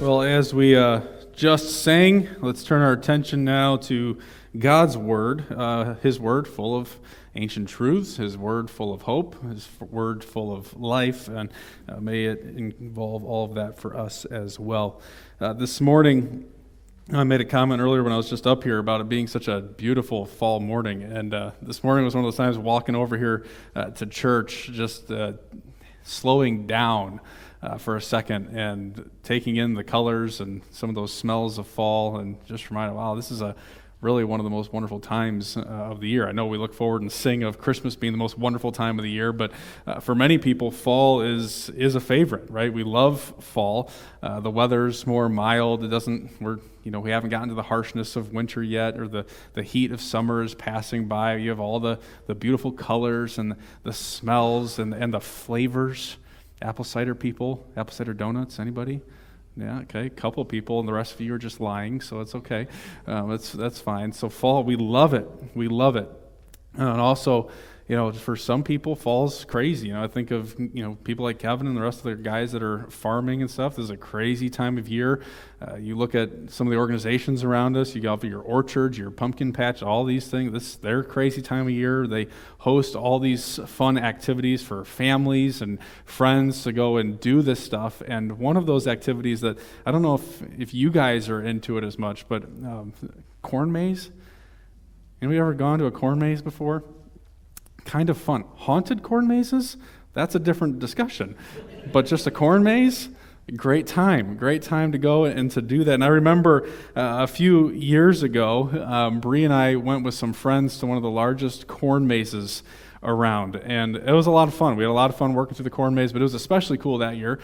Well, as we just sang, let's turn our attention now to God's Word, His Word full of ancient truths, His Word full of hope, His Word full of life, and may it involve all of that for us as well. This morning, I made a comment earlier when I was just up here about it being such a beautiful fall morning, and this morning was one of those times walking over here to church, just slowing down for a second and taking in the colors and some of those smells of fall, and just reminded, wow, this is really one of the most wonderful times of the year. I know we look forward and sing of Christmas being the most wonderful time of the year, but for many people, fall is a favorite, right? We love fall. The weather's more mild. It doesn't. We haven't gotten to the harshness of winter yet, or the heat of summer is passing by. You have all the beautiful colors and the smells and the flavors. Apple cider people, apple cider donuts, anybody? Yeah, okay, a couple people, and the rest of you are just lying, so it's okay. That's fine. So fall, we love it. And also, for some people, fall's crazy. I think of, people like Kevin and the rest of the guys that are farming and stuff. This is a crazy time of year. You look at some of the organizations around us. You go out to your orchards, your pumpkin patch, all these things. They're a crazy time of year. They host all these fun activities for families and friends to go and do this stuff. And one of those activities that, I don't know if you guys are into it as much, but corn maze. Anybody ever gone to a corn maze before? Kind of fun. Haunted corn mazes? That's a different discussion. But just a corn maze? Great time to go and to do that. And I remember a few years ago, Bree and I went with some friends to one of the largest corn mazes around, and it was a lot of fun. We had a lot of fun working through the corn maze, but it was especially cool that year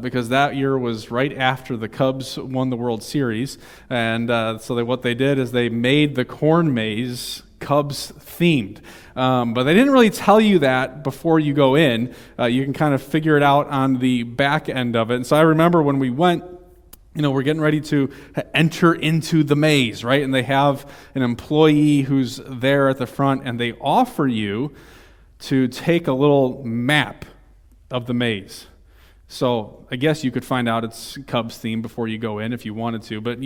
because that year was right after the Cubs won the World Series, and so what they did is they made the corn maze Cubs themed. But they didn't really tell you that before you go in. You can kind of figure it out on the back end of it. And so I remember when we went, we're getting ready to enter into the maze, right? And they have an employee who's there at the front, and they offer you to take a little map of the maze. So I guess you could find out it's Cubs theme before you go in if you wanted to. But,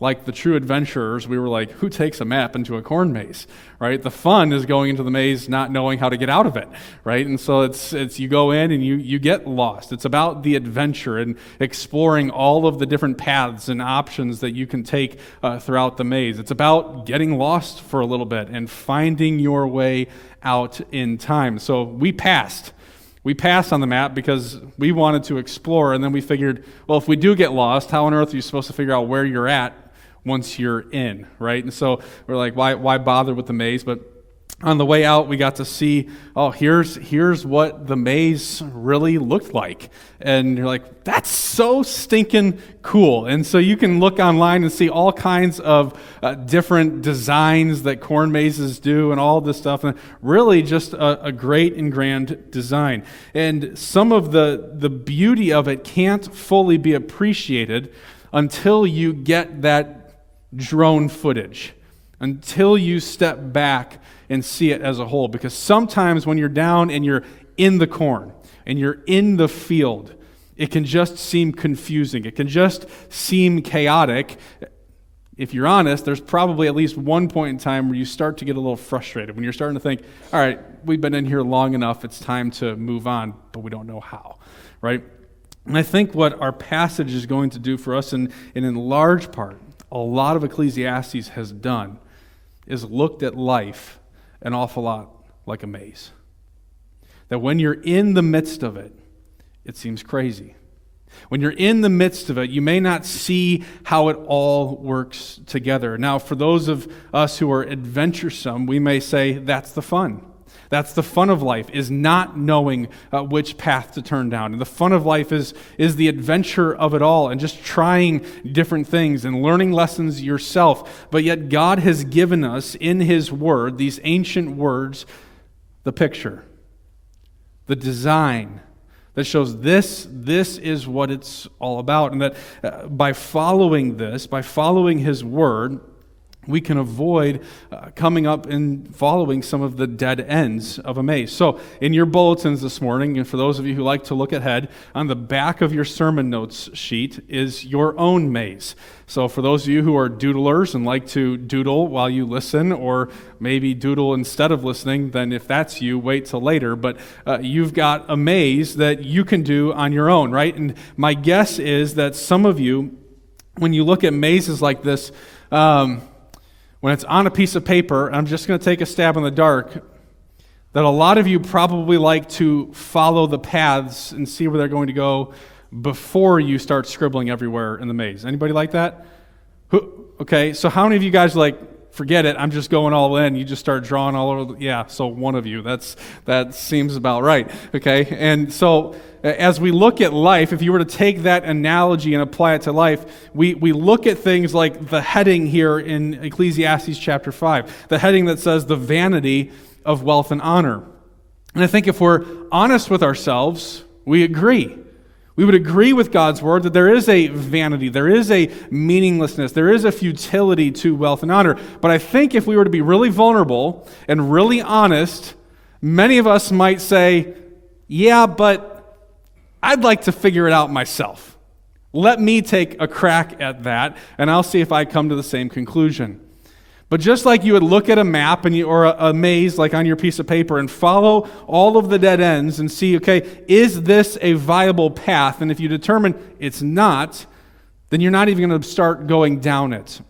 like the true adventurers, we were like, who takes a map into a corn maze, right? The fun is going into the maze not knowing how to get out of it, right? And so it's you go in and you get lost. It's about the adventure and exploring all of the different paths and options that you can take throughout the maze. It's about getting lost for a little bit and finding your way out in time. So we passed on the map because we wanted to explore, and then we figured, well, if we do get lost, how on earth are you supposed to figure out where you're at once you're in, right? And so we're like, why bother with the maze? But on the way out, we got to see, oh, here's what the maze really looked like. And you're like, that's so stinking cool. And so you can look online and see all kinds of different designs that corn mazes do and all this stuff. And really just a great and grand design. And some of the beauty of it can't fully be appreciated until you get that drone footage, until you step back and see it as a whole. Because sometimes when you're down and you're in the corn and you're in the field, it can just seem confusing. It can just seem chaotic. If you're honest, there's probably at least one point in time where you start to get a little frustrated, when you're starting to think, all right, we've been in here long enough, it's time to move on, but we don't know how, right? And I think what our passage is going to do for us, and in large part, a lot of Ecclesiastes has done, is looked at life an awful lot like a maze. That when you're in the midst of it, it seems crazy. When you're in the midst of it, you may not see how it all works together. Now, for those of us who are adventuresome, we may say that's the fun. That's the fun of life, is not knowing which path to turn down. And the fun of life is the adventure of it all, and just trying different things and learning lessons yourself. But yet God has given us in His Word, these ancient words, the picture, the design that shows this is what it's all about. And that by following His Word, we can avoid coming up and following some of the dead ends of a maze. So in your bulletins this morning, and for those of you who like to look ahead, on the back of your sermon notes sheet is your own maze. So for those of you who are doodlers and like to doodle while you listen, or maybe doodle instead of listening, then if that's you, wait till later. But you've got a maze that you can do on your own, right? And my guess is that some of you, when you look at mazes like this, when it's on a piece of paper, I'm just going to take a stab in the dark, that a lot of you probably like to follow the paths and see where they're going to go before you start scribbling everywhere in the maze. Anybody like that? Okay, so how many of you guys like, forget it, I'm just going all in, you just start drawing all over, yeah, so one of you, that seems about right, okay? And so as we look at life, if you were to take that analogy and apply it to life, we look at things like the heading here in Ecclesiastes chapter 5, the heading that says the vanity of wealth and honor. And I think if we're honest with ourselves, we agree. We would agree with God's word that there is a vanity, there is a meaninglessness, there is a futility to wealth and honor. But I think if we were to be really vulnerable and really honest, many of us might say, yeah, but I'd like to figure it out myself. Let me take a crack at that, and I'll see if I come to the same conclusion. But just like you would look at a map or a maze like on your piece of paper and follow all of the dead ends and see, okay, is this a viable path? And if you determine it's not, then you're not even going to start going down it.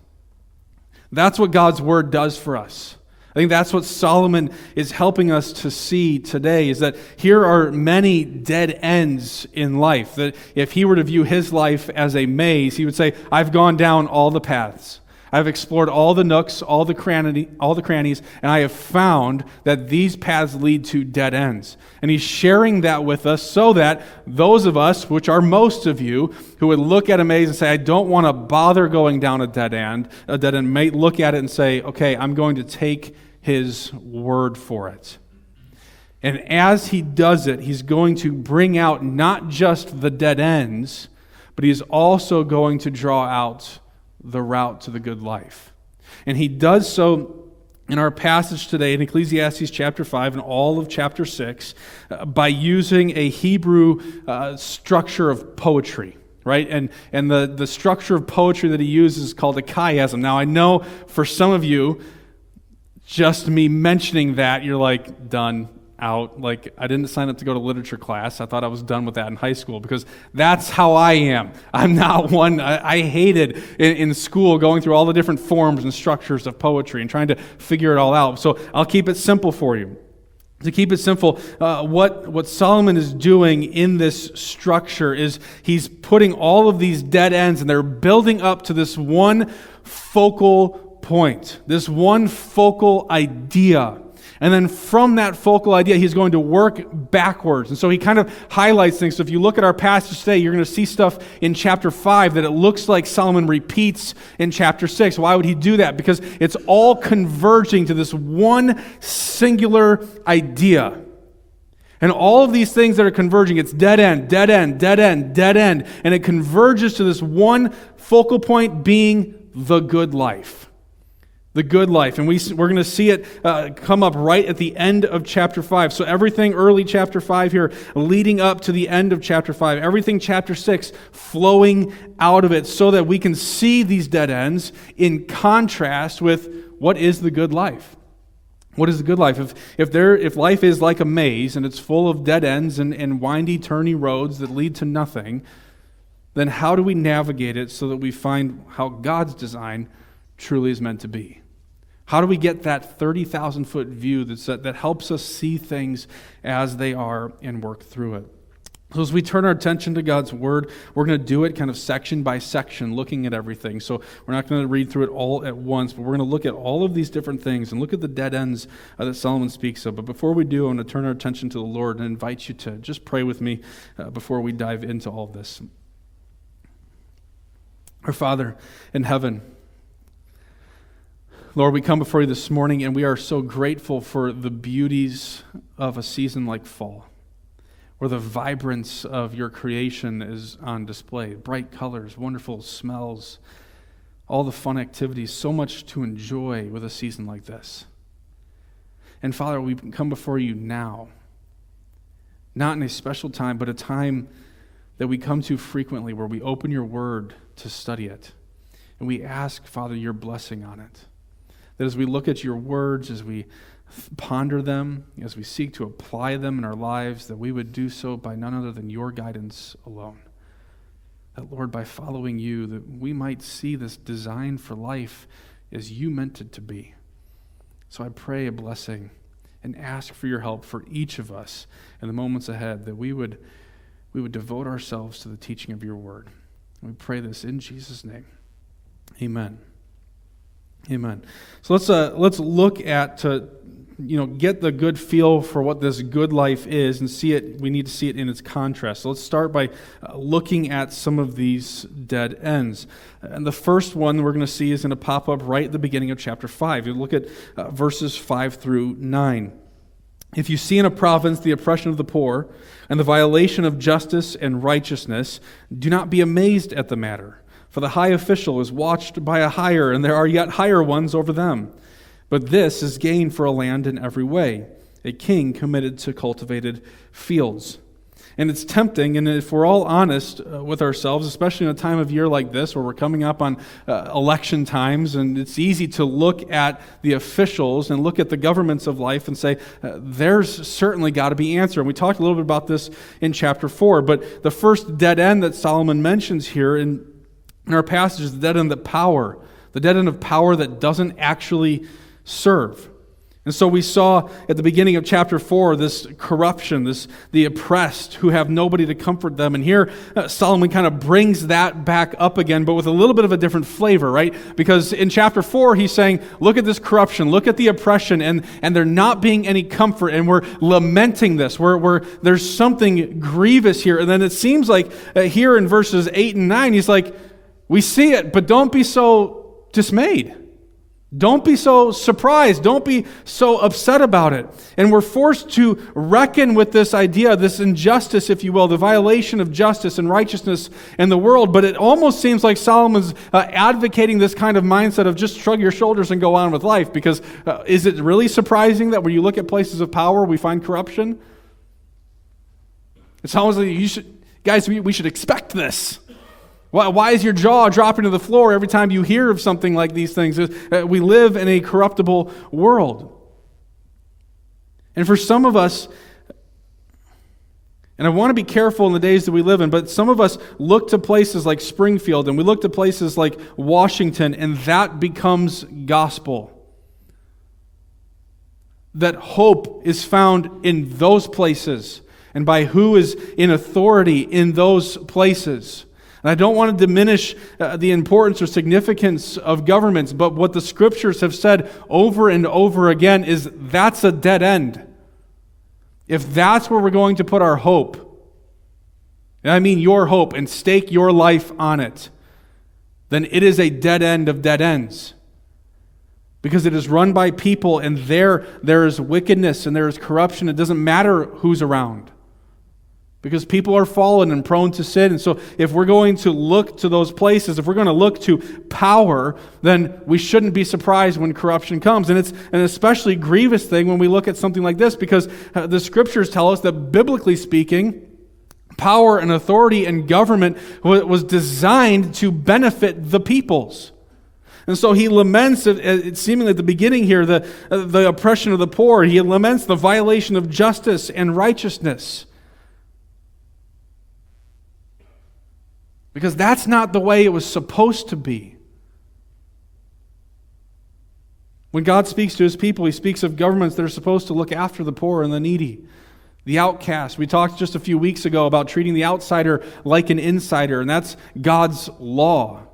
That's what God's word does for us. I think that's what Solomon is helping us to see today, is that here are many dead ends in life, that if he were to view his life as a maze, he would say, I've gone down all the paths. I've explored all the nooks, all the crannies, and I have found that these paths lead to dead ends. And he's sharing that with us so that those of us, which are most of you, who would look at a maze and say, I don't want to bother going down a dead end may look at it and say, okay, I'm going to take his word for it. And as he does it, he's going to bring out not just the dead ends, but he's also going to draw out the route to the good life. And he does so in our passage today in Ecclesiastes chapter 5 and all of chapter 6 by using a Hebrew structure of poetry, right? And the structure of poetry that he uses is called a chiasm. Now I know for some of you, just me mentioning that, you're like, done, out. Like, I didn't sign up to go to literature class. I thought I was done with that in high school because that's how I am. I'm not one. I hated in school going through all the different forms and structures of poetry and trying to figure it all out. So I'll keep it simple for you. To keep it simple, what Solomon is doing in this structure is he's putting all of these dead ends and they're building up to this one focal point, this one focal idea. And then from that focal idea, he's going to work backwards. And so he kind of highlights things. So if you look at our passage today, you're going to see stuff in chapter 5 that it looks like Solomon repeats in chapter 6. Why would he do that? Because it's all converging to this one singular idea. And all of these things that are converging, it's dead end, dead end, dead end, dead end. And it converges to this one focal point being the good life. The good life. And we're going to see it come up right at the end of chapter 5. So everything early chapter 5 here leading up to the end of chapter 5. Everything chapter 6 flowing out of it so that we can see these dead ends in contrast with what is the good life. What is the good life? If life is like a maze and it's full of dead ends and windy, turny roads that lead to nothing, then how do we navigate it so that we find how God's design truly is meant to be? How do we get that 30,000-foot view that helps us see things as they are and work through it? So as we turn our attention to God's Word, we're going to do it kind of section by section, looking at everything. So we're not going to read through it all at once, but we're going to look at all of these different things and look at the dead ends that Solomon speaks of. But before we do, I'm going to turn our attention to the Lord and invite you to just pray with me before we dive into all of this. Our Father in heaven, Lord, we come before you this morning and we are so grateful for the beauties of a season like fall, where the vibrance of your creation is on display, bright colors, wonderful smells, all the fun activities, so much to enjoy with a season like this. And Father, we come before you now, not in a special time, but a time that we come to frequently where we open your word to study it. And we ask, Father, your blessing on it. That as we look at your words, as we ponder them, as we seek to apply them in our lives, that we would do so by none other than your guidance alone. That, Lord, by following you, that we might see this design for life as you meant it to be. So I pray a blessing and ask for your help for each of us in the moments ahead, that we would devote ourselves to the teaching of your word. And we pray this in Jesus' name. Amen. Amen. So let's look at, to get the good feel for what this good life is and see it. We need to see it in its contrast. So let's start by looking at some of these dead ends. And the first one we're going to see is going to pop up right at the beginning of chapter 5. You look at verses 5 through 9. If you see in a province the oppression of the poor and the violation of justice and righteousness, do not be amazed at the matter. For the high official is watched by a higher, and there are yet higher ones over them. But this is gain for a land in every way, a king committed to cultivated fields. And it's tempting, and if we're all honest with ourselves, especially in a time of year like this where we're coming up on election times, and it's easy to look at the officials and look at the governments of life and say, there's certainly got to be answer. And we talked a little bit about this in chapter 4, but the first dead end that Solomon mentions here in our passage is the dead end of power, the dead end of power that doesn't actually serve. And so we saw at the beginning of chapter 4 this corruption, the oppressed who have nobody to comfort them. And here Solomon kind of brings that back up again, but with a little bit of a different flavor, right? Because in chapter 4 he's saying, look at this corruption, look at the oppression, and there not being any comfort, and we're lamenting this. We're there's something grievous here. And then it seems like here in verses 8 and 9 he's like, we see it, but don't be so dismayed. Don't be so surprised. Don't be so upset about it. And we're forced to reckon with this idea, this injustice, if you will, the violation of justice and righteousness in the world. But it almost seems like Solomon's advocating this kind of mindset of just shrug your shoulders and go on with life. Because is it really surprising that when you look at places of power, we find corruption? It's almost like, we should expect this. Why is your jaw dropping to the floor every time you hear of something like these things? We live in a corruptible world. And for some of us, and I want to be careful in the days that we live in, but some of us look to places like Springfield and we look to places like Washington, and that becomes gospel. That hope is found in those places and by who is in authority in those places. And I don't want to diminish the importance or significance of governments, but what the scriptures have said over and over again is that's a dead end. If that's where we're going to put our hope, and I mean your hope, and stake your life on it, then it is a dead end of dead ends. Because it is run by people, and there is wickedness and there is corruption. It doesn't matter who's around. Because people are fallen and prone to sin. And so if we're going to look to those places, if we're going to look to power, then we shouldn't be surprised when corruption comes. And it's an especially grievous thing when we look at something like this, because the scriptures tell us that, biblically speaking, power and authority and government was designed to benefit the peoples. And so he laments, seemingly at the beginning here, the oppression of the poor. He laments the violation of justice and righteousness. Because that's not the way it was supposed to be. When God speaks to his people, he speaks of governments that are supposed to look after the poor and the needy, the outcast. We talked just a few weeks ago about treating the outsider like an insider, and that's God's law.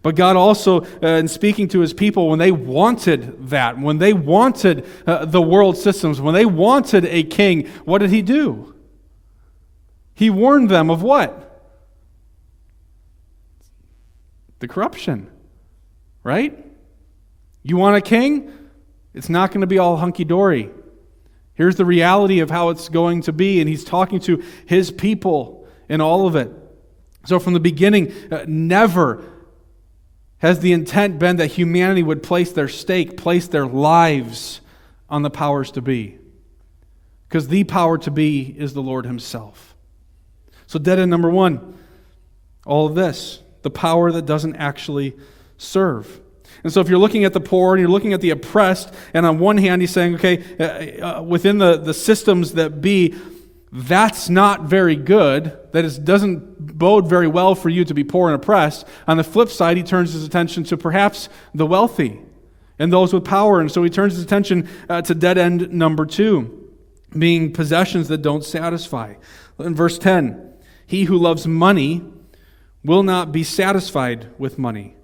But God also, in speaking to his people, when they wanted that, when they wanted the world systems, when they wanted a king, what did he do? He warned them of what? The corruption, right? You want a king? It's not going to be all hunky-dory. Here's the reality of how it's going to be, and he's talking to his people in all of it. So from the beginning, never Has the intent been that humanity would place their stake, place their lives on the powers to be? Because the power to be is the Lord himself. So dead end number one, all of this, the power that doesn't actually serve. And so if you're looking at the poor and you're looking at the oppressed, and on one hand he's saying, okay, within the systems that be, that's not very good. That it doesn't bode very well for you to be poor and oppressed. On the flip side, he turns his attention to perhaps the wealthy and those with power. And so he turns his attention to dead end number two, being possessions that don't satisfy. In verse 10, he who loves money will not be satisfied with money,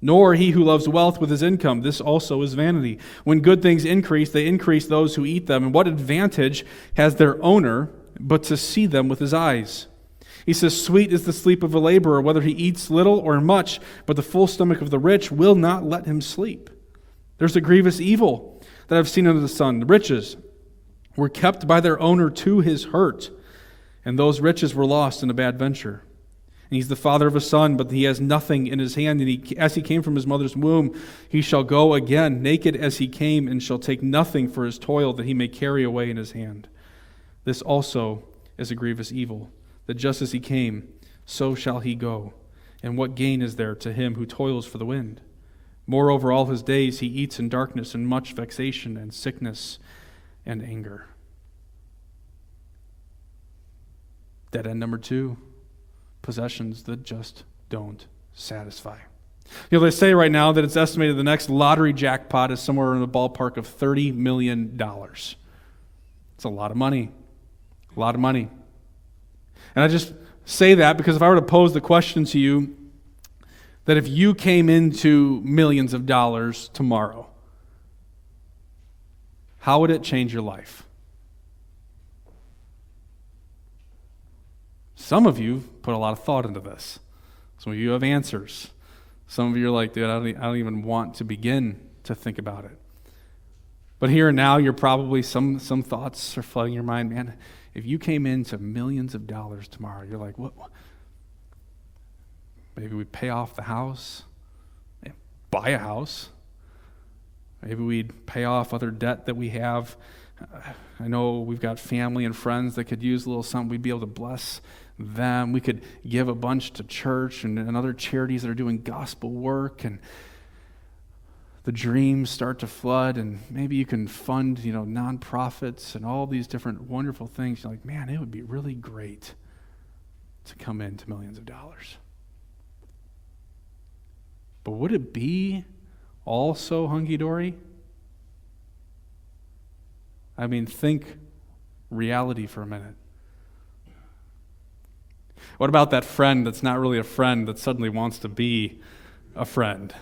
nor he who loves wealth with his income. This also is vanity. When good things increase, they increase those who eat them. And what advantage has their owner but to see them with his eyes? He says, sweet is the sleep of a laborer, whether he eats little or much, but the full stomach of the rich will not let him sleep. There's a grievous evil that I've seen under the sun. The riches were kept by their owner to his hurt, and those riches were lost in a bad venture. And he's the father of a son, but he has nothing in his hand. And as he came from his mother's womb, he shall go again, naked as he came, and shall take nothing for his toil that he may carry away in his hand. This also is a grievous evil, that just as he came, so shall he go. And what gain is there to him who toils for the wind? Moreover, all his days he eats in darkness and much vexation and sickness and anger. Dead end number two. Possessions that just don't satisfy. You know, they say right now that it's estimated the next lottery jackpot is somewhere in the ballpark of $30 million. It's a lot of money. A lot of money. And I just say that because if I were to pose the question to you that if you came into millions of dollars tomorrow, how would it change your life? Some of you put a lot of thought into this. Some of you have answers. Some of you are like, dude, I don't even want to begin to think about it. But here and now, you're probably, some thoughts are flooding your mind. Man, if you came into millions of dollars tomorrow, you're like, what? Maybe we pay off the house, buy a house. Maybe we'd pay off other debt that we have. I know we've got family and friends that could use a little something. We'd be able to bless them. We could give a bunch to church and other charities that are doing gospel work, and the dreams start to flood, and maybe you can fund, nonprofits and all these different wonderful things. You're like, man, it would be really great to come into millions of dollars. But would it be all so hunky-dory? I mean, think reality for a minute. What about that friend that's not really a friend that suddenly wants to be a friend?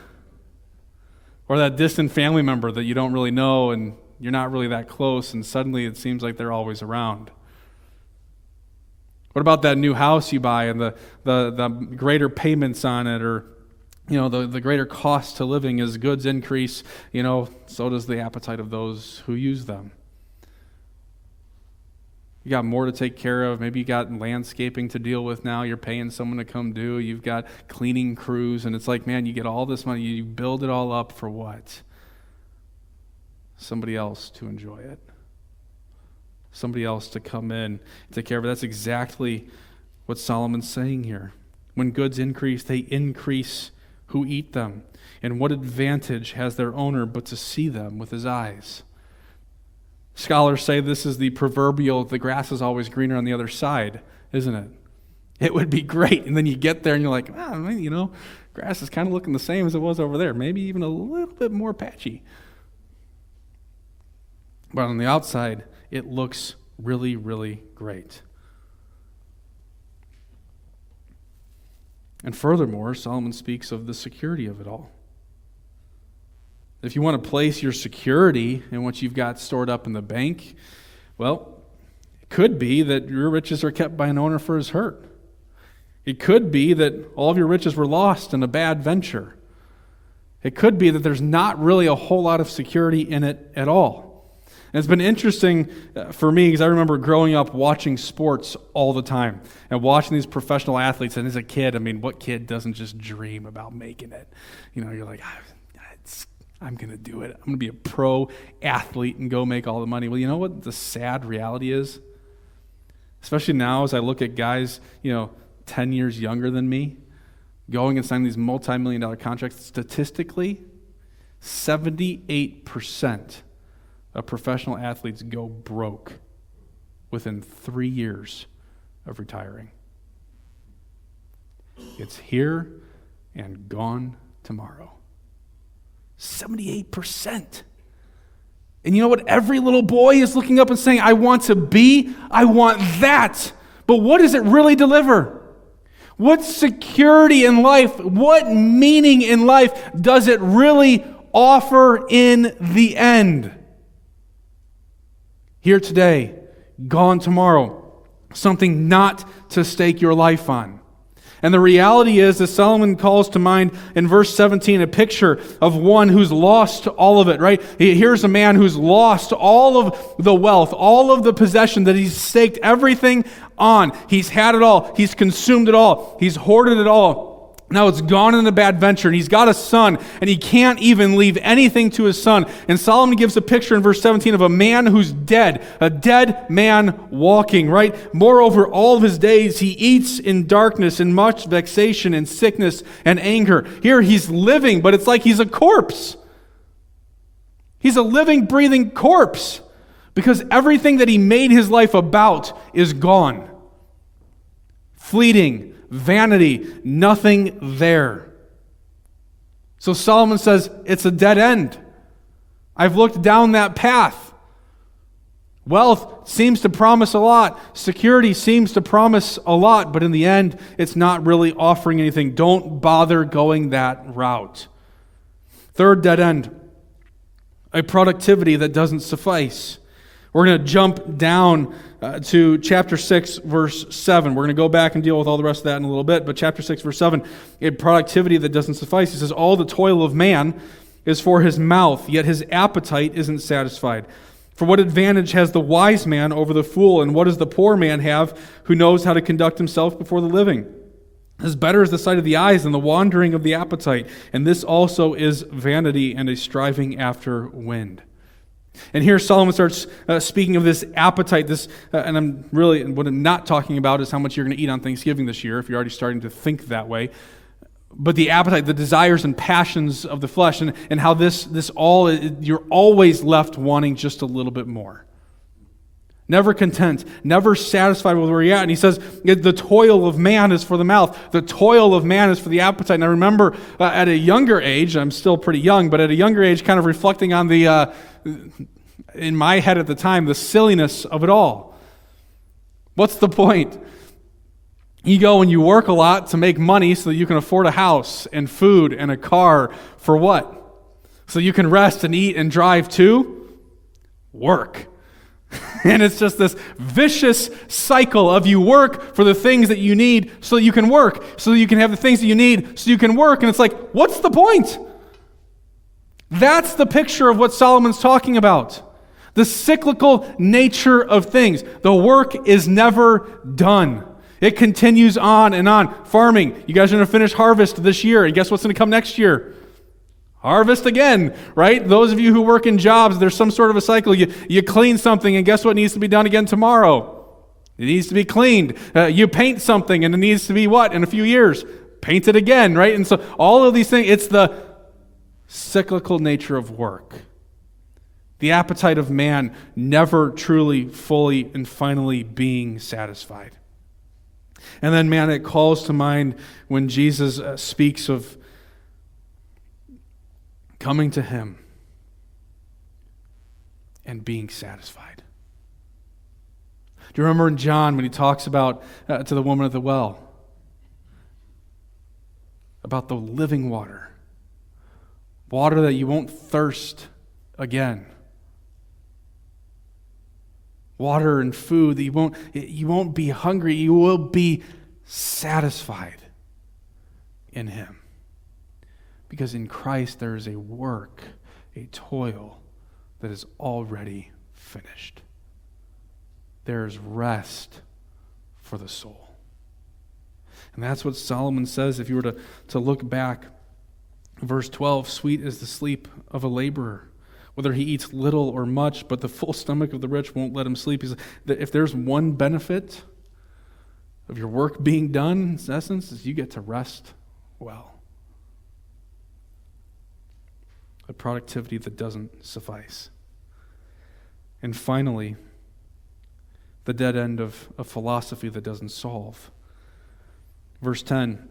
Or that distant family member that you don't really know and you're not really that close, and suddenly it seems like they're always around? What about that new house you buy and the greater payments on it, or the greater cost to living? As goods increase, so does the appetite of those who use them. You got more to take care of. Maybe you got landscaping to deal with now. You're paying someone to come do. You've got cleaning crews. And it's like, man, you get all this money. You build it all up for what? Somebody else to enjoy it. Somebody else to come in and take care of it. That's exactly what Solomon's saying here. When goods increase, they increase who eat them. And what advantage has their owner but to see them with his eyes? Scholars say this is the proverbial, the grass is always greener on the other side, isn't it? It would be great. And then you get there and you're like, grass is kind of looking the same as it was over there, maybe even a little bit more patchy. But on the outside, it looks really, really great. And furthermore, Solomon speaks of the security of it all. If you want to place your security in what you've got stored up in the bank, well, it could be that your riches are kept by an owner for his hurt. It could be that all of your riches were lost in a bad venture. It could be that there's not really a whole lot of security in it at all. And it's been interesting for me because I remember growing up watching sports all the time and watching these professional athletes. And as a kid, I mean, what kid doesn't just dream about making it? You know, you're like, I'm going to do it. I'm going to be a pro athlete and go make all the money. Well, you know what the sad reality is? Especially now as I look at guys, 10 years younger than me, going and signing these multi-million-dollar contracts, statistically, 78% of professional athletes go broke within 3 years of retiring. It's here and gone tomorrow. 78%. And you know what? Every little boy is looking up and saying, I want that. But what does it really deliver? What security in life, what meaning in life does it really offer in the end? Here today, gone tomorrow, something not to stake your life on. And the reality is, as Solomon calls to mind in verse 17, a picture of one who's lost all of it, right? Here's a man who's lost all of the wealth, all of the possession that he's staked everything on. He's had it all. He's consumed it all. He's hoarded it all. Now it's gone in a bad venture, and he's got a son, and he can't even leave anything to his son. And Solomon gives a picture in verse 17 of a man who's dead, a dead man walking, right? Moreover, all of his days he eats in darkness and much vexation and sickness and anger. Here he's living, but it's like he's a corpse. He's a living, breathing corpse because everything that he made his life about is gone. Fleeting. Vanity, nothing there. So Solomon says, it's a dead end. I've looked down that path. Wealth seems to promise a lot. Security seems to promise a lot, but in the end, it's not really offering anything. Don't bother going that route. Third dead end, a productivity that doesn't suffice. We're going to jump down to chapter 6, verse 7. We're going to go back and deal with all the rest of that in a little bit, but chapter 6, verse 7, a productivity that doesn't suffice. He says, all the toil of man is for his mouth, yet his appetite isn't satisfied. For what advantage has the wise man over the fool, and what does the poor man have who knows how to conduct himself before the living? As better is the sight of the eyes than the wandering of the appetite, and this also is vanity and a striving after wind. And here Solomon starts speaking of this appetite. And I'm really, what I'm not talking about is how much you're going to eat on Thanksgiving this year, if you're already starting to think that way. But the appetite, the desires and passions of the flesh, and how this all, you're always left wanting just a little bit more. Never content, never satisfied with where you're at. And he says, the toil of man is for the mouth. The toil of man is for the appetite. And I remember at a younger age, I'm still pretty young, but at a younger age, kind of reflecting on the, in my head at the time, the silliness of it all. What's the point? You go and you work a lot to make money so that you can afford a house and food and a car for what? So you can rest and eat and drive to work. And it's just this vicious cycle of you work for the things that you need so that you can work, so that you can have the things that you need so you can work. And it's like, what's the point? That's the picture of what Solomon's talking about. The cyclical nature of things. The work is never done. It continues on and on. Farming. You guys are going to finish harvest this year. And guess what's going to come next year? Harvest again, right? Those of you who work in jobs, there's some sort of a cycle. You clean something, and guess what needs to be done again tomorrow? It needs to be cleaned. You paint something, and it needs to be what? In a few years, paint it again, right? And so all of these things, it's the cyclical nature of work. The appetite of man never truly, fully, and finally being satisfied. And then, man, it calls to mind when Jesus speaks of coming to him and being satisfied. Do you remember in John when he talks about to the woman at the well about the living water, water that you won't thirst again, water and food that you won't be hungry. You will be satisfied in him. Because in Christ there is a work, a toil that is already finished. There's rest for the soul. And that's what Solomon says. If you were to look back, verse 12, sweet is the sleep of a laborer, whether he eats little or much, but the full stomach of the rich won't let him sleep. He's, if there's one benefit of your work being done, in essence, is you get to rest well. A productivity that doesn't suffice. And finally, the dead end of a philosophy that doesn't solve. Verse 10.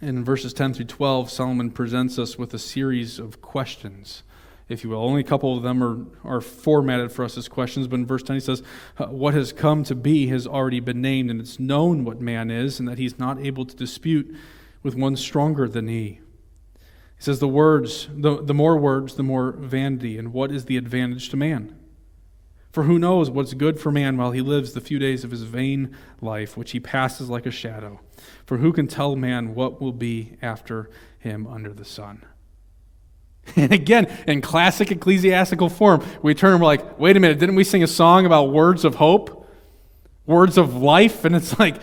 In verses 10 through 12, Solomon presents us with a series of questions, if you will. Only a couple of them are formatted for us as questions, but in verse 10 he says, what has come to be has already been named, and it's known what man is, and that he's not able to dispute with one stronger than he. He says, the more words, the more vanity, and what is the advantage to man? For who knows what's good for man while he lives the few days of his vain life, which he passes like a shadow? For who can tell man what will be after him under the sun? And again, in classic ecclesiastical form, we turn and we're like, wait a minute, didn't we sing a song about words of hope? Words of life? And it's like,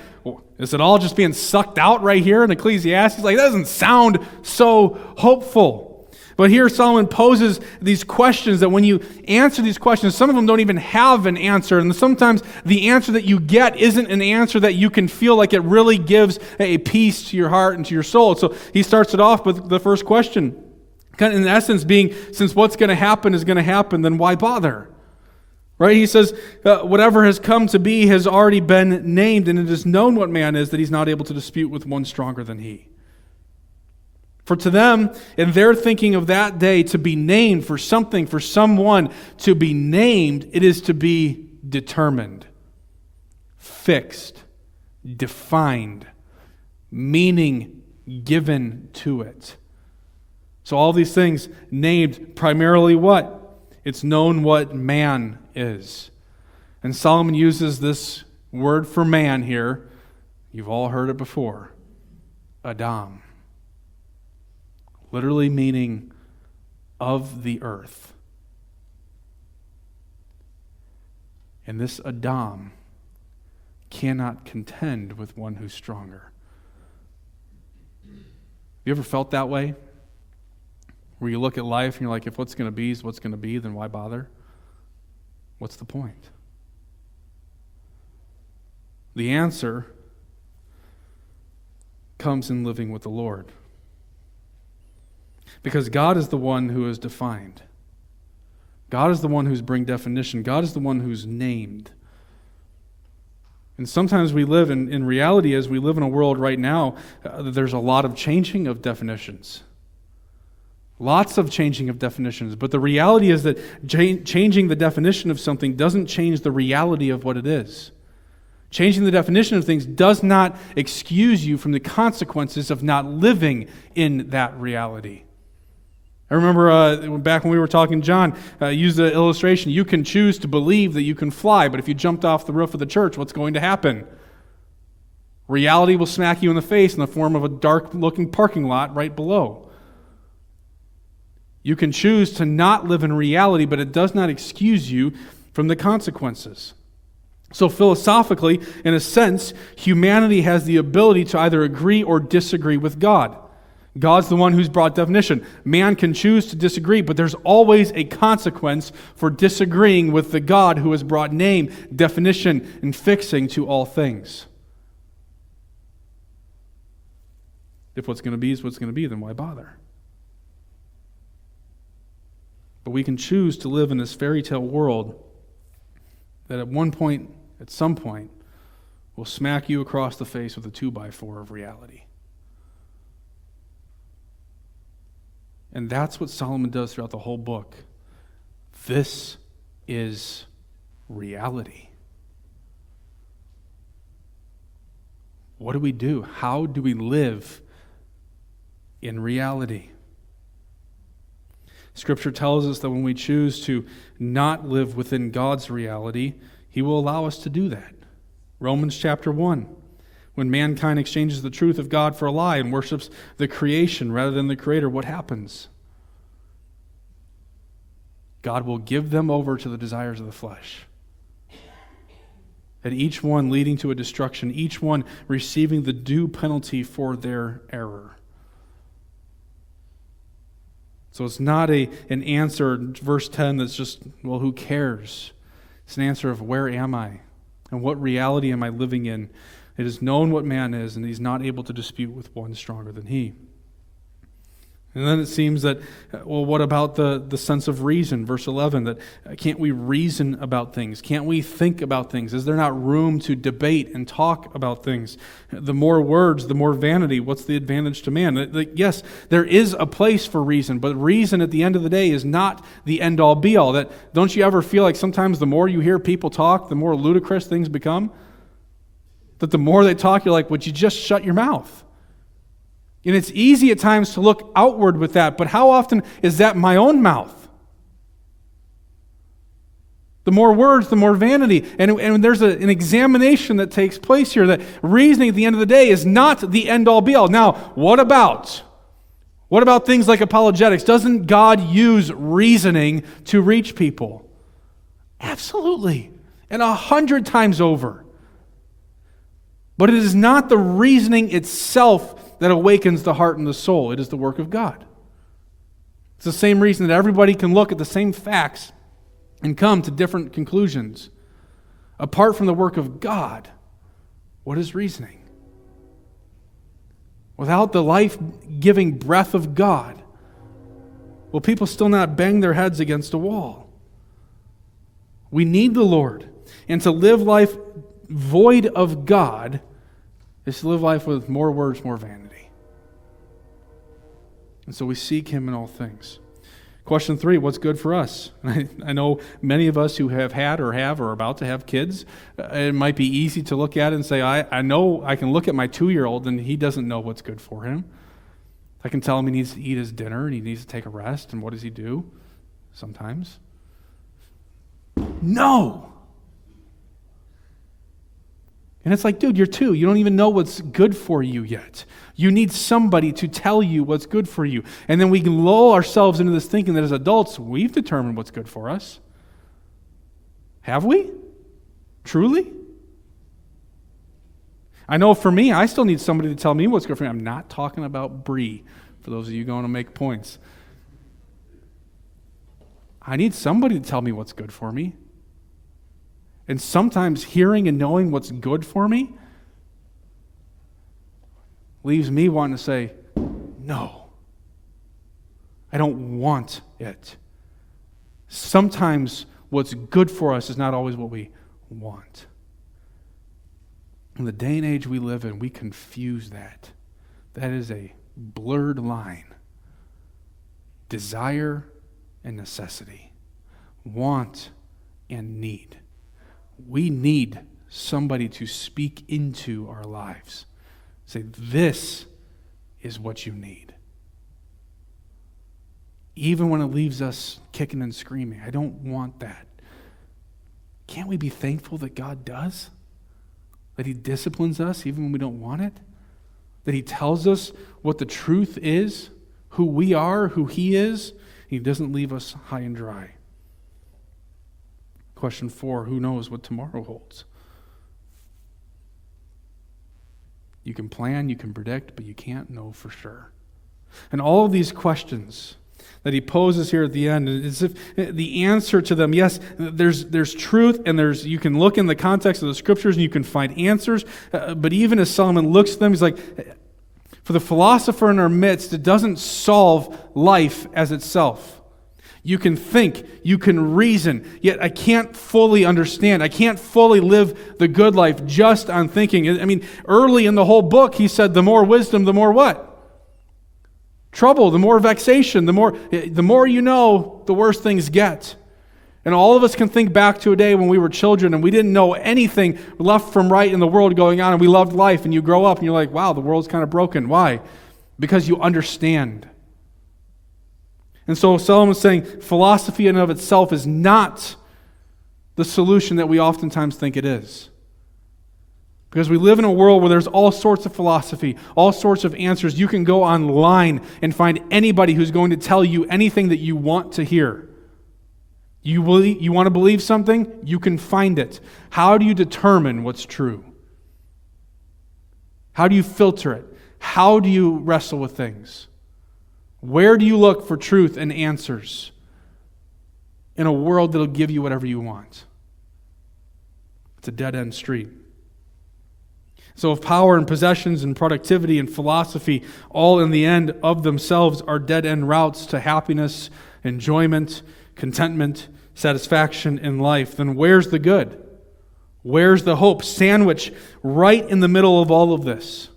is it all just being sucked out right here in Ecclesiastes? Like, that doesn't sound so hopeful. But here Solomon poses these questions that when you answer these questions, some of them don't even have an answer. And sometimes the answer that you get isn't an answer that you can feel like it really gives a peace to your heart and to your soul. So he starts it off with the first question, kind of in essence being, since what's going to happen is going to happen, then why bother? Right? He says, whatever has come to be has already been named, and it is known what man is, that he's not able to dispute with one stronger than he. For to them, in their thinking of that day, to be named for something, for someone to be named, it is to be determined, fixed, defined, meaning given to it. So all these things named primarily what? It's known what man is. And Solomon uses this word for man here. You've all heard it before. Adam. Literally meaning of the earth. And this Adam cannot contend with one who's stronger. Have you ever felt that way? Where you look at life and you're like, if what's going to be is what's going to be, then why bother? What's the point? The answer comes in living with the Lord. Because God is the one who is defined. God is the one who's bring definition. God is the one who's named. And sometimes we live in reality as we live in a world right now, there's a lot of changing of definitions. Lots of changing of definitions. But the reality is that changing the definition of something doesn't change the reality of what it is. Changing the definition of things does not excuse you from the consequences of not living in that reality. I remember back when we were talking, John used the illustration, you can choose to believe that you can fly, but if you jumped off the roof of the church, what's going to happen? Reality will smack you in the face in the form of a dark-looking parking lot right below. You can choose to not live in reality, but it does not excuse you from the consequences. So philosophically, in a sense, humanity has the ability to either agree or disagree with God. God's the one who's brought definition. Man can choose to disagree, but there's always a consequence for disagreeing with the God who has brought name, definition, and fixing to all things. If what's going to be is what's going to be, then why bother? But we can choose to live in this fairy tale world that at some point, will smack you across the face with a 2x4 of reality. And that's what Solomon does throughout the whole book. This is reality. What do we do? How do we live in reality? Scripture tells us that when we choose to not live within God's reality, He will allow us to do that. Romans chapter 1. When mankind exchanges the truth of God for a lie and worships the creation rather than the Creator, what happens? God will give them over to the desires of the flesh. And each one leading to a destruction, each one receiving the due penalty for their error. So it's not an answer, verse 10, that's just, well, who cares? It's an answer of where am I? And what reality am I living in? It is known what man is, and he's not able to dispute with one stronger than he. And then it seems that, well, what about the sense of reason? Verse 11, that can't we reason about things? Can't we think about things? Is there not room to debate and talk about things? The more words, the more vanity. What's the advantage to man? Yes, there is a place for reason, but reason at the end of the day is not the end-all be-all. That, don't you ever feel like sometimes the more you hear people talk, the more ludicrous things become? That the more they talk, you're like, would you just shut your mouth? And it's easy at times to look outward with that, but how often is that my own mouth? The more words, the more vanity. And there's an examination that takes place here, that reasoning at the end of the day is not the end-all be-all. Now, what about things like apologetics? Doesn't God use reasoning to reach people? Absolutely. And 100 times over. But it is not the reasoning itself that awakens the heart and the soul. It is the work of God. It's the same reason that everybody can look at the same facts and come to different conclusions. Apart from the work of God, what is reasoning? Without the life-giving breath of God, will people still not bang their heads against a wall? We need the Lord. And to live life void of God is to live life with more words, more vanity. And so we seek Him in all things. Question 3, what's good for us? And I know many of us who have had or have or are about to have kids, it might be easy to look at it and say, I know I can look at my 2-year-old and he doesn't know what's good for him. I can tell him he needs to eat his dinner and he needs to take a rest, and what does he do? Sometimes. No! And it's like, dude, you're 2. You don't even know what's good for you yet. You need somebody to tell you what's good for you. And then we can lull ourselves into this thinking that as adults, we've determined what's good for us. Have we? Truly? I know for me, I still need somebody to tell me what's good for me. I'm not talking about Bree, for those of you going to make points. I need somebody to tell me what's good for me. And sometimes hearing and knowing what's good for me leaves me wanting to say, no, I don't want it. Sometimes what's good for us is not always what we want. In the day and age we live in, we confuse that. That is a blurred line. Desire and necessity. Want and need. We need somebody to speak into our lives. Say, this is what you need. Even when it leaves us kicking and screaming, I don't want that. Can't we be thankful that God does? That He disciplines us even when we don't want it? That He tells us what the truth is, who we are, who He is. He doesn't leave us high and dry. Question 4, who knows what tomorrow holds? You can plan, you can predict, but you can't know for sure. And all of these questions that he poses here at the end, as if the answer to them, yes, there's truth, and there's, you can look in the context of the Scriptures and you can find answers, but even as Solomon looks at them, he's like, for the philosopher in our midst, it doesn't solve life as itself. You can think, you can reason, yet I can't fully understand. I can't fully live the good life just on thinking. I mean, early in the whole book, he said, the more wisdom, the more what? Trouble, the more vexation, the more you know, the worse things get. And all of us can think back to a day when we were children and we didn't know anything left from right in the world going on, and we loved life, and you grow up and you're like, wow, the world's kind of broken. Why? Because you understand. And so Solomon's saying philosophy in and of itself is not the solution that we oftentimes think it is. Because we live in a world where there's all sorts of philosophy, all sorts of answers. You can go online and find anybody who's going to tell you anything that you want to hear. You want to believe something? You can find it. How do you determine what's true? How do you filter it? How do you wrestle with things? Where do you look for truth and answers in a world that'll give you whatever you want? It's a dead-end street. So if power and possessions and productivity and philosophy all in the end of themselves are dead-end routes to happiness, enjoyment, contentment, satisfaction in life, then where's the good? Where's the hope? Sandwich right in the middle of all of this,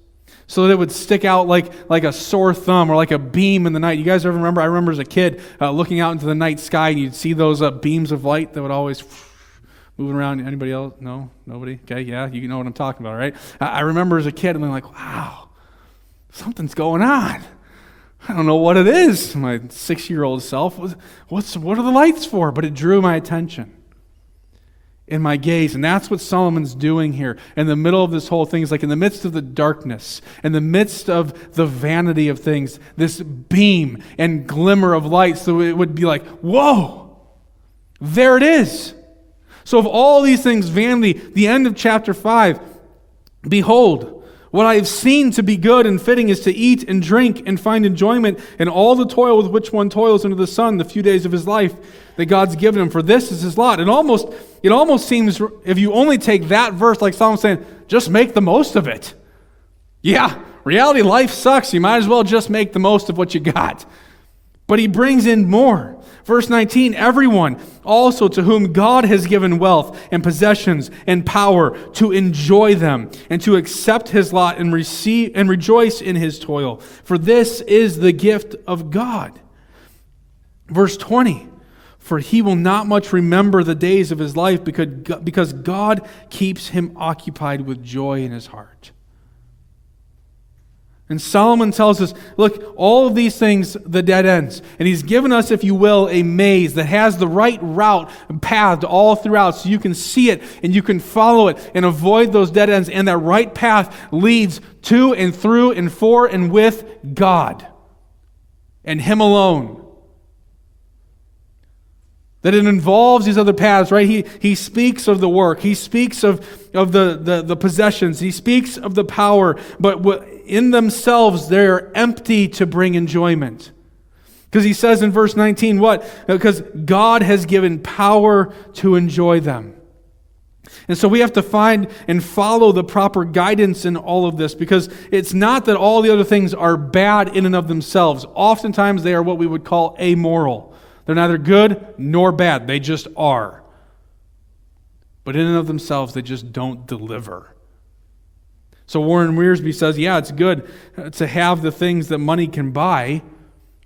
so that it would stick out like a sore thumb or like a beam in the night. You guys ever remember? I remember as a kid looking out into the night sky, and you'd see those beams of light that would always moving around. Anybody else? No? Nobody? Okay, yeah, you know what I'm talking about, right? I remember as a kid, and I'm like, wow, something's going on. I don't know what it is. My 6-year-old self, what are the lights for? But it drew my attention in my gaze. And that's what Solomon's doing here. In the middle of this whole thing, it's like in the midst of the darkness, in the midst of the vanity of things, this beam and glimmer of light, so it would be like, whoa, there it is. So of all these things, vanity, the end of chapter 5, behold, what I have seen to be good and fitting is to eat and drink and find enjoyment in all the toil with which one toils under the sun the few days of his life that God's given him, for this is his lot. It almost seems, if you only take that verse, like Solomon's saying, just make the most of it. Yeah, reality, life sucks. You might as well just make the most of what you got. But he brings in more. Verse 19, everyone also to whom God has given wealth and possessions and power to enjoy them and to accept his lot and receive and rejoice in his toil. For this is the gift of God. Verse 20, for he will not much remember the days of his life because God keeps him occupied with joy in his heart. And Solomon tells us, look, all of these things, the dead ends. And he's given us, if you will, a maze that has the right route and path all throughout, so you can see it and you can follow it and avoid those dead ends. And that right path leads to and through and for and with God and Him alone. That it involves these other paths, right? He speaks of the work. He speaks of the possessions. He speaks of the power. But in themselves, they're empty to bring enjoyment. Because he says in verse 19, what? Because God has given power to enjoy them. And so we have to find and follow the proper guidance in all of this, because it's not that all the other things are bad in and of themselves. Oftentimes they are what we would call amoral. They're neither good nor bad. They just are. But in and of themselves, they just don't deliver. So Warren Wiersbe says, yeah, it's good to have the things that money can buy,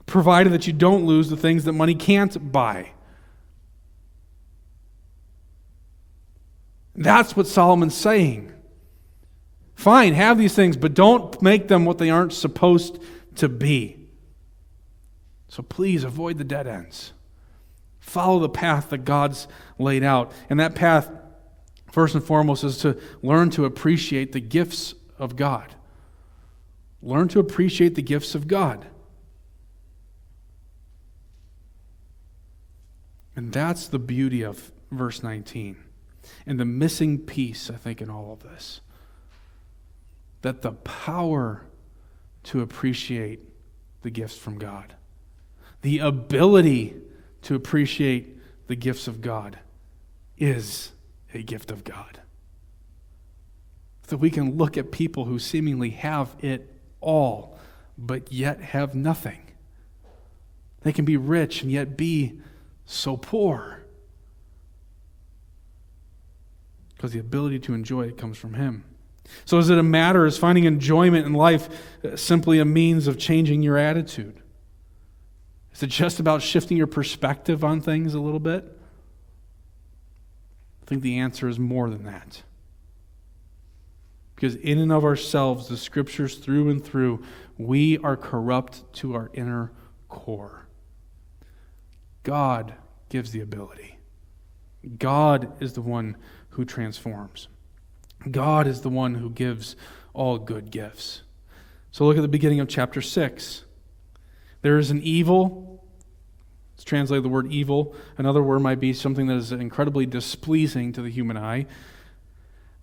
provided that you don't lose the things that money can't buy. That's what Solomon's saying. Fine, have these things, but don't make them what they aren't supposed to be. So please avoid the dead ends. Follow the path that God's laid out. And that path, first and foremost, is to learn to appreciate the gifts of God. Learn to appreciate the gifts of God. And that's the beauty of verse 19 and the missing piece, I think, in all of this. That the power to appreciate the gifts from God, the ability to appreciate the gifts of God is a gift of God. So we can look at people who seemingly have it all, but yet have nothing. They can be rich and yet be so poor. Because the ability to enjoy it comes from Him. So is it a matter, is finding enjoyment in life simply a means of changing your attitude? Is it just about shifting your perspective on things a little bit? I think the answer is more than that. Because in and of ourselves, the Scriptures through and through, we are corrupt to our inner core. God gives the ability. God is the one who transforms. God is the one who gives all good gifts. So look at the beginning of chapter 6. There is an evil, translated the word evil. Another word might be something that is incredibly displeasing to the human eye.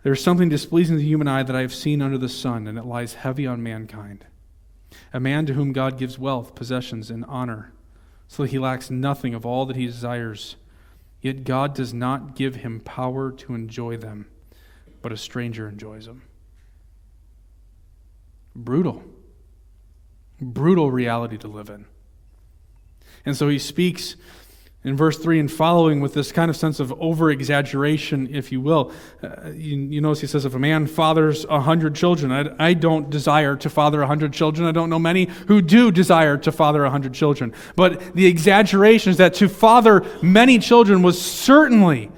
There is something displeasing to the human eye that I have seen under the sun, and it lies heavy on mankind. A man to whom God gives wealth, possessions, and honor, so that he lacks nothing of all that he desires. Yet God does not give him power to enjoy them, but a stranger enjoys them. Brutal. Brutal reality to live in. And so he speaks in verse 3 and following with this kind of sense of over-exaggeration, if you will. You notice he says, if a man fathers 100 children, I don't desire to father 100 children. I don't know many who do desire to father 100 children. But the exaggeration is that to father many children was certainly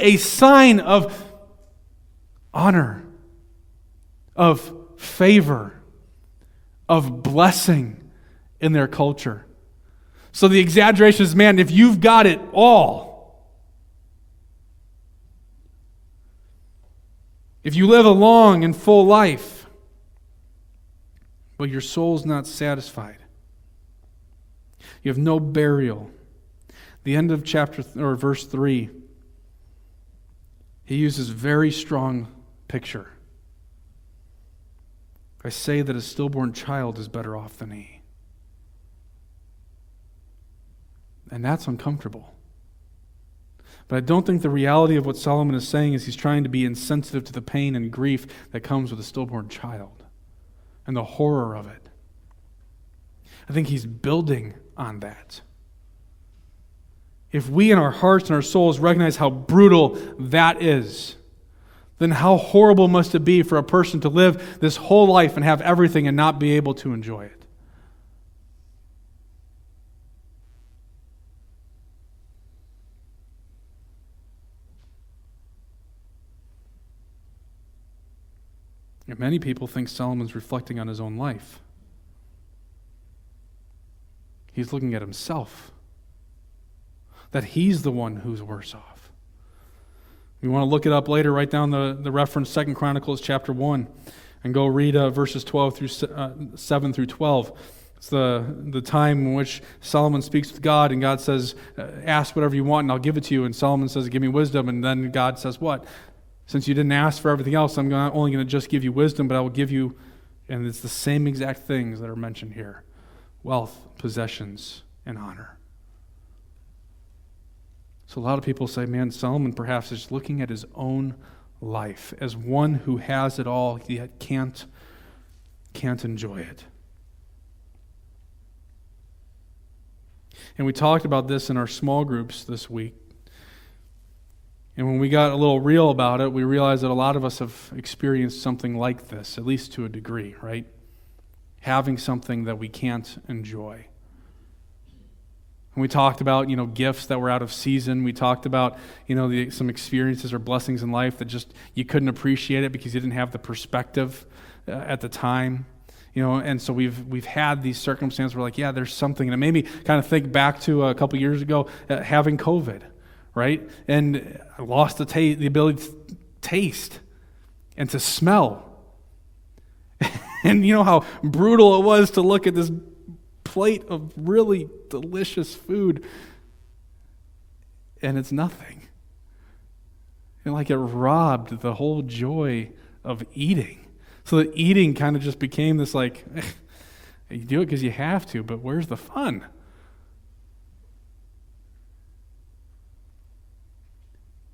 a sign of honor, of favor, of blessing in their culture. So the exaggeration is, man, if you've got it all, if you live a long and full life, but your soul's not satisfied, you have no burial. The end of verse 3, he uses very strong picture. I say that a stillborn child is better off than he. And that's uncomfortable. But I don't think the reality of what Solomon is saying is he's trying to be insensitive to the pain and grief that comes with a stillborn child and the horror of it. I think he's building on that. If we in our hearts and our souls recognize how brutal that is, then how horrible must it be for a person to live this whole life and have everything and not be able to enjoy it? And many people think Solomon's reflecting on his own life. He's looking at himself, that he's the one who's worse off. You want to look it up later, write down the reference, 2 Chronicles chapter 1, and go read verses 7 through 12. It's the time in which Solomon speaks with God, and God says, ask whatever you want, and I'll give it to you. And Solomon says, give me wisdom. And then God says, what? Since you didn't ask for everything else, I'm not only going to just give you wisdom, but I will give you, and it's the same exact things that are mentioned here, wealth, possessions, and honor. So a lot of people say, man, Solomon perhaps is looking at his own life as one who has it all, yet can't enjoy it. And we talked about this in our small groups this week. And when we got a little real about it, we realized that a lot of us have experienced something like this, at least to a degree, right? Having something that we can't enjoy. We talked about, gifts that were out of season. We talked about, some experiences or blessings in life that just you couldn't appreciate it because you didn't have the perspective at the time. And so we've had these circumstances where like, yeah, there's something. And it made me kind of think back to a couple years ago having COVID, right? And I lost the ability to taste and to smell. And you know how brutal it was to look at this plate of really delicious food, and it's nothing. And like it robbed the whole joy of eating. So that eating kind of just became this like, you do it because you have to, but where's the fun?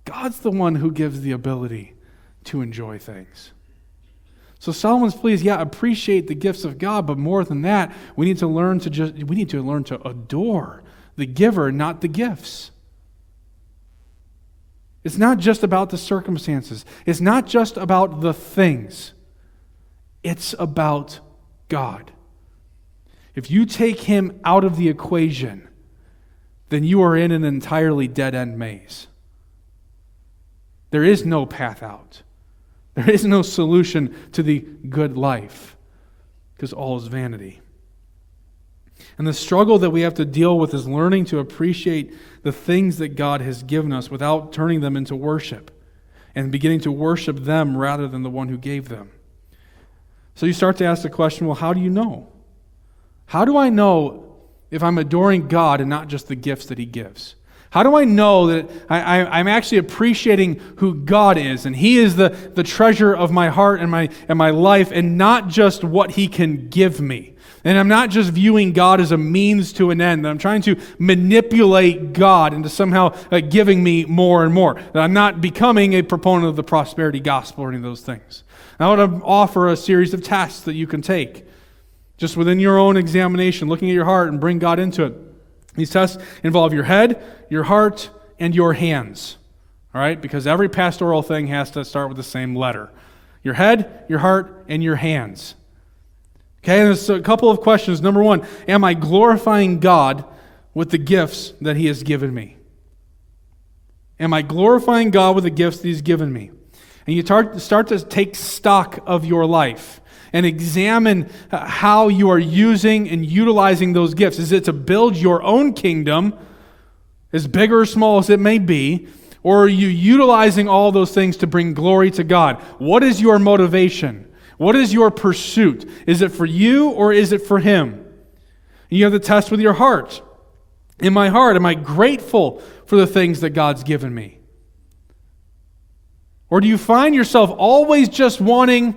God's the one who gives the ability to enjoy things. So Solomon's pleas, appreciate the gifts of God, but more than that, we need to learn to adore the giver, not the gifts. It's not just about the circumstances. It's not just about the things. It's about God. If you take him out of the equation, then you are in an entirely dead-end maze. There is no path out. There is no solution to the good life because all is vanity. And the struggle that we have to deal with is learning to appreciate the things that God has given us without turning them into worship and beginning to worship them rather than the one who gave them. So you start to ask the question, well, how do you know? How do I know if I'm adoring God and not just the gifts that he gives? How do I know that I'm actually appreciating who God is, and he is the treasure of my heart and my life, and not just what he can give me? And I'm not just viewing God as a means to an end, that I'm trying to manipulate God into somehow giving me more and more, that I'm not becoming a proponent of the prosperity gospel or any of those things. I want to offer a series of tasks that you can take just within your own examination, looking at your heart and bring God into it. These tests involve your head, your heart, and your hands, all right? Because every pastoral thing has to start with the same letter. Your head, your heart, and your hands. Okay, and there's a couple of questions. Number one, am I glorifying God with the gifts that he has given me? Am I glorifying God with the gifts that he's given me? And you start to take stock of your life and examine how you are using and utilizing those gifts. Is it to build your own kingdom, as big or small as it may be, or are you utilizing all those things to bring glory to God? What is your motivation? What is your pursuit? Is it for you or is it for him? You have the test with your heart. In my heart, am I grateful for the things that God's given me? Or do you find yourself always just wanting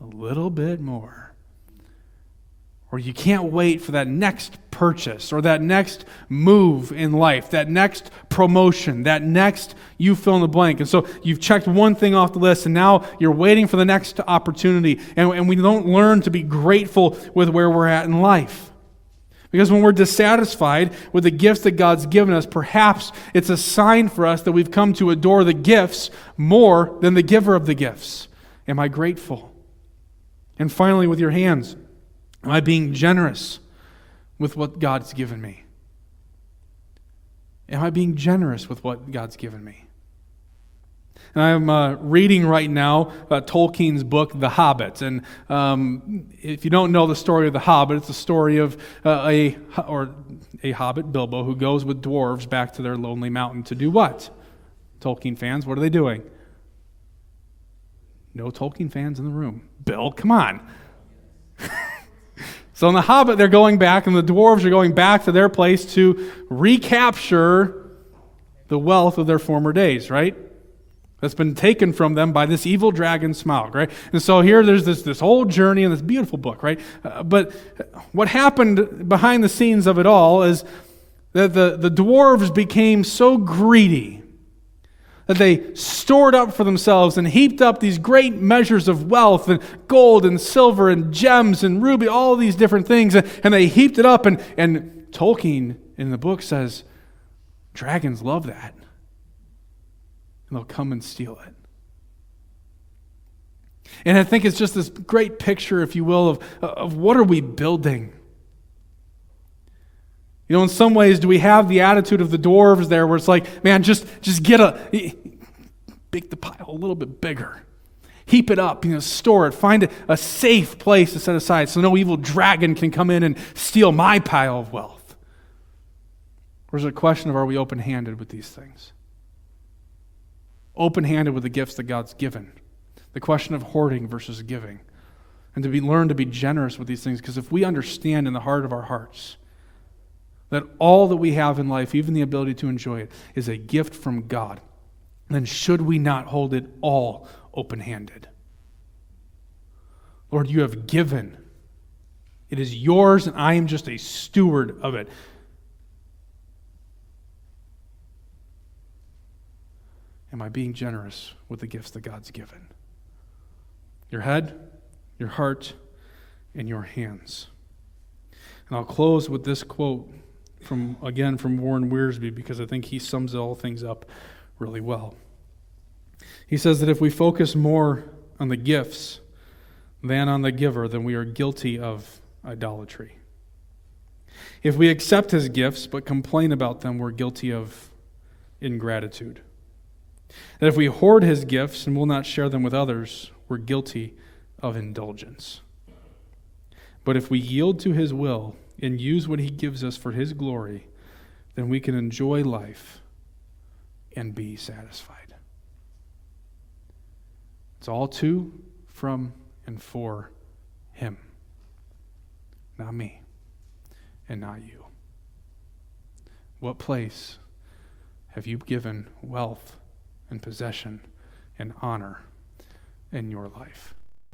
a little bit more? Or you can't wait for that next purchase or that next move in life, that next promotion, that next you fill in the blank. And so you've checked one thing off the list and now you're waiting for the next opportunity. And we don't learn to be grateful with where we're at in life. Because when we're dissatisfied with the gifts that God's given us, perhaps it's a sign for us that we've come to adore the gifts more than the giver of the gifts. Am I grateful? And finally, with your hands, am I being generous with what God's given me? Am I being generous with what God's given me? And I'm reading right now Tolkien's book, The Hobbit. And if you don't know the story of The Hobbit, it's the story of a hobbit, Bilbo, who goes with dwarves back to their lonely mountain to do what? Tolkien fans, what are they doing? No Tolkien fans in the room. Bill, come on. So in The Hobbit, they're going back, and the dwarves are going back to their place to recapture the wealth of their former days, right? That's been taken from them by this evil dragon Smaug, right? And so here there's this whole journey in this beautiful book, right? But what happened behind the scenes of it all is that the dwarves became so greedy that they stored up for themselves and heaped up these great measures of wealth and gold and silver and gems and ruby, all these different things, and they heaped it up. And Tolkien in the book says, dragons love that, and they'll come and steal it. And I think it's just this great picture, if you will, of what are we building? You know, in some ways, do we have the attitude of the dwarves there where it's like, man, just make the pile a little bit bigger. Heap it up, you know, store it. Find a safe place to set aside so no evil dragon can come in and steal my pile of wealth. Or is it a question of, are we open-handed with these things? Open-handed with the gifts that God's given. The question of hoarding versus giving. And to learn to be generous with these things, because if we understand in the heart of our hearts that all that we have in life, even the ability to enjoy it, is a gift from God, then should we not hold it all open-handed? Lord, you have given. It is yours, and I am just a steward of it. Am I being generous with the gifts that God's given? Your head, your heart, and your hands. And I'll close with this quote from Warren Wiersbe, because I think he sums all things up really well. He says that if we focus more on the gifts than on the giver, then we are guilty of idolatry. If we accept his gifts but complain about them, we're guilty of ingratitude. And if we hoard his gifts and will not share them with others, we're guilty of indulgence. But if we yield to his will and use what he gives us for his glory, then we can enjoy life and be satisfied. It's all to, from, and for him, not me. and not you? What place have you given wealth and possession and honor in your life?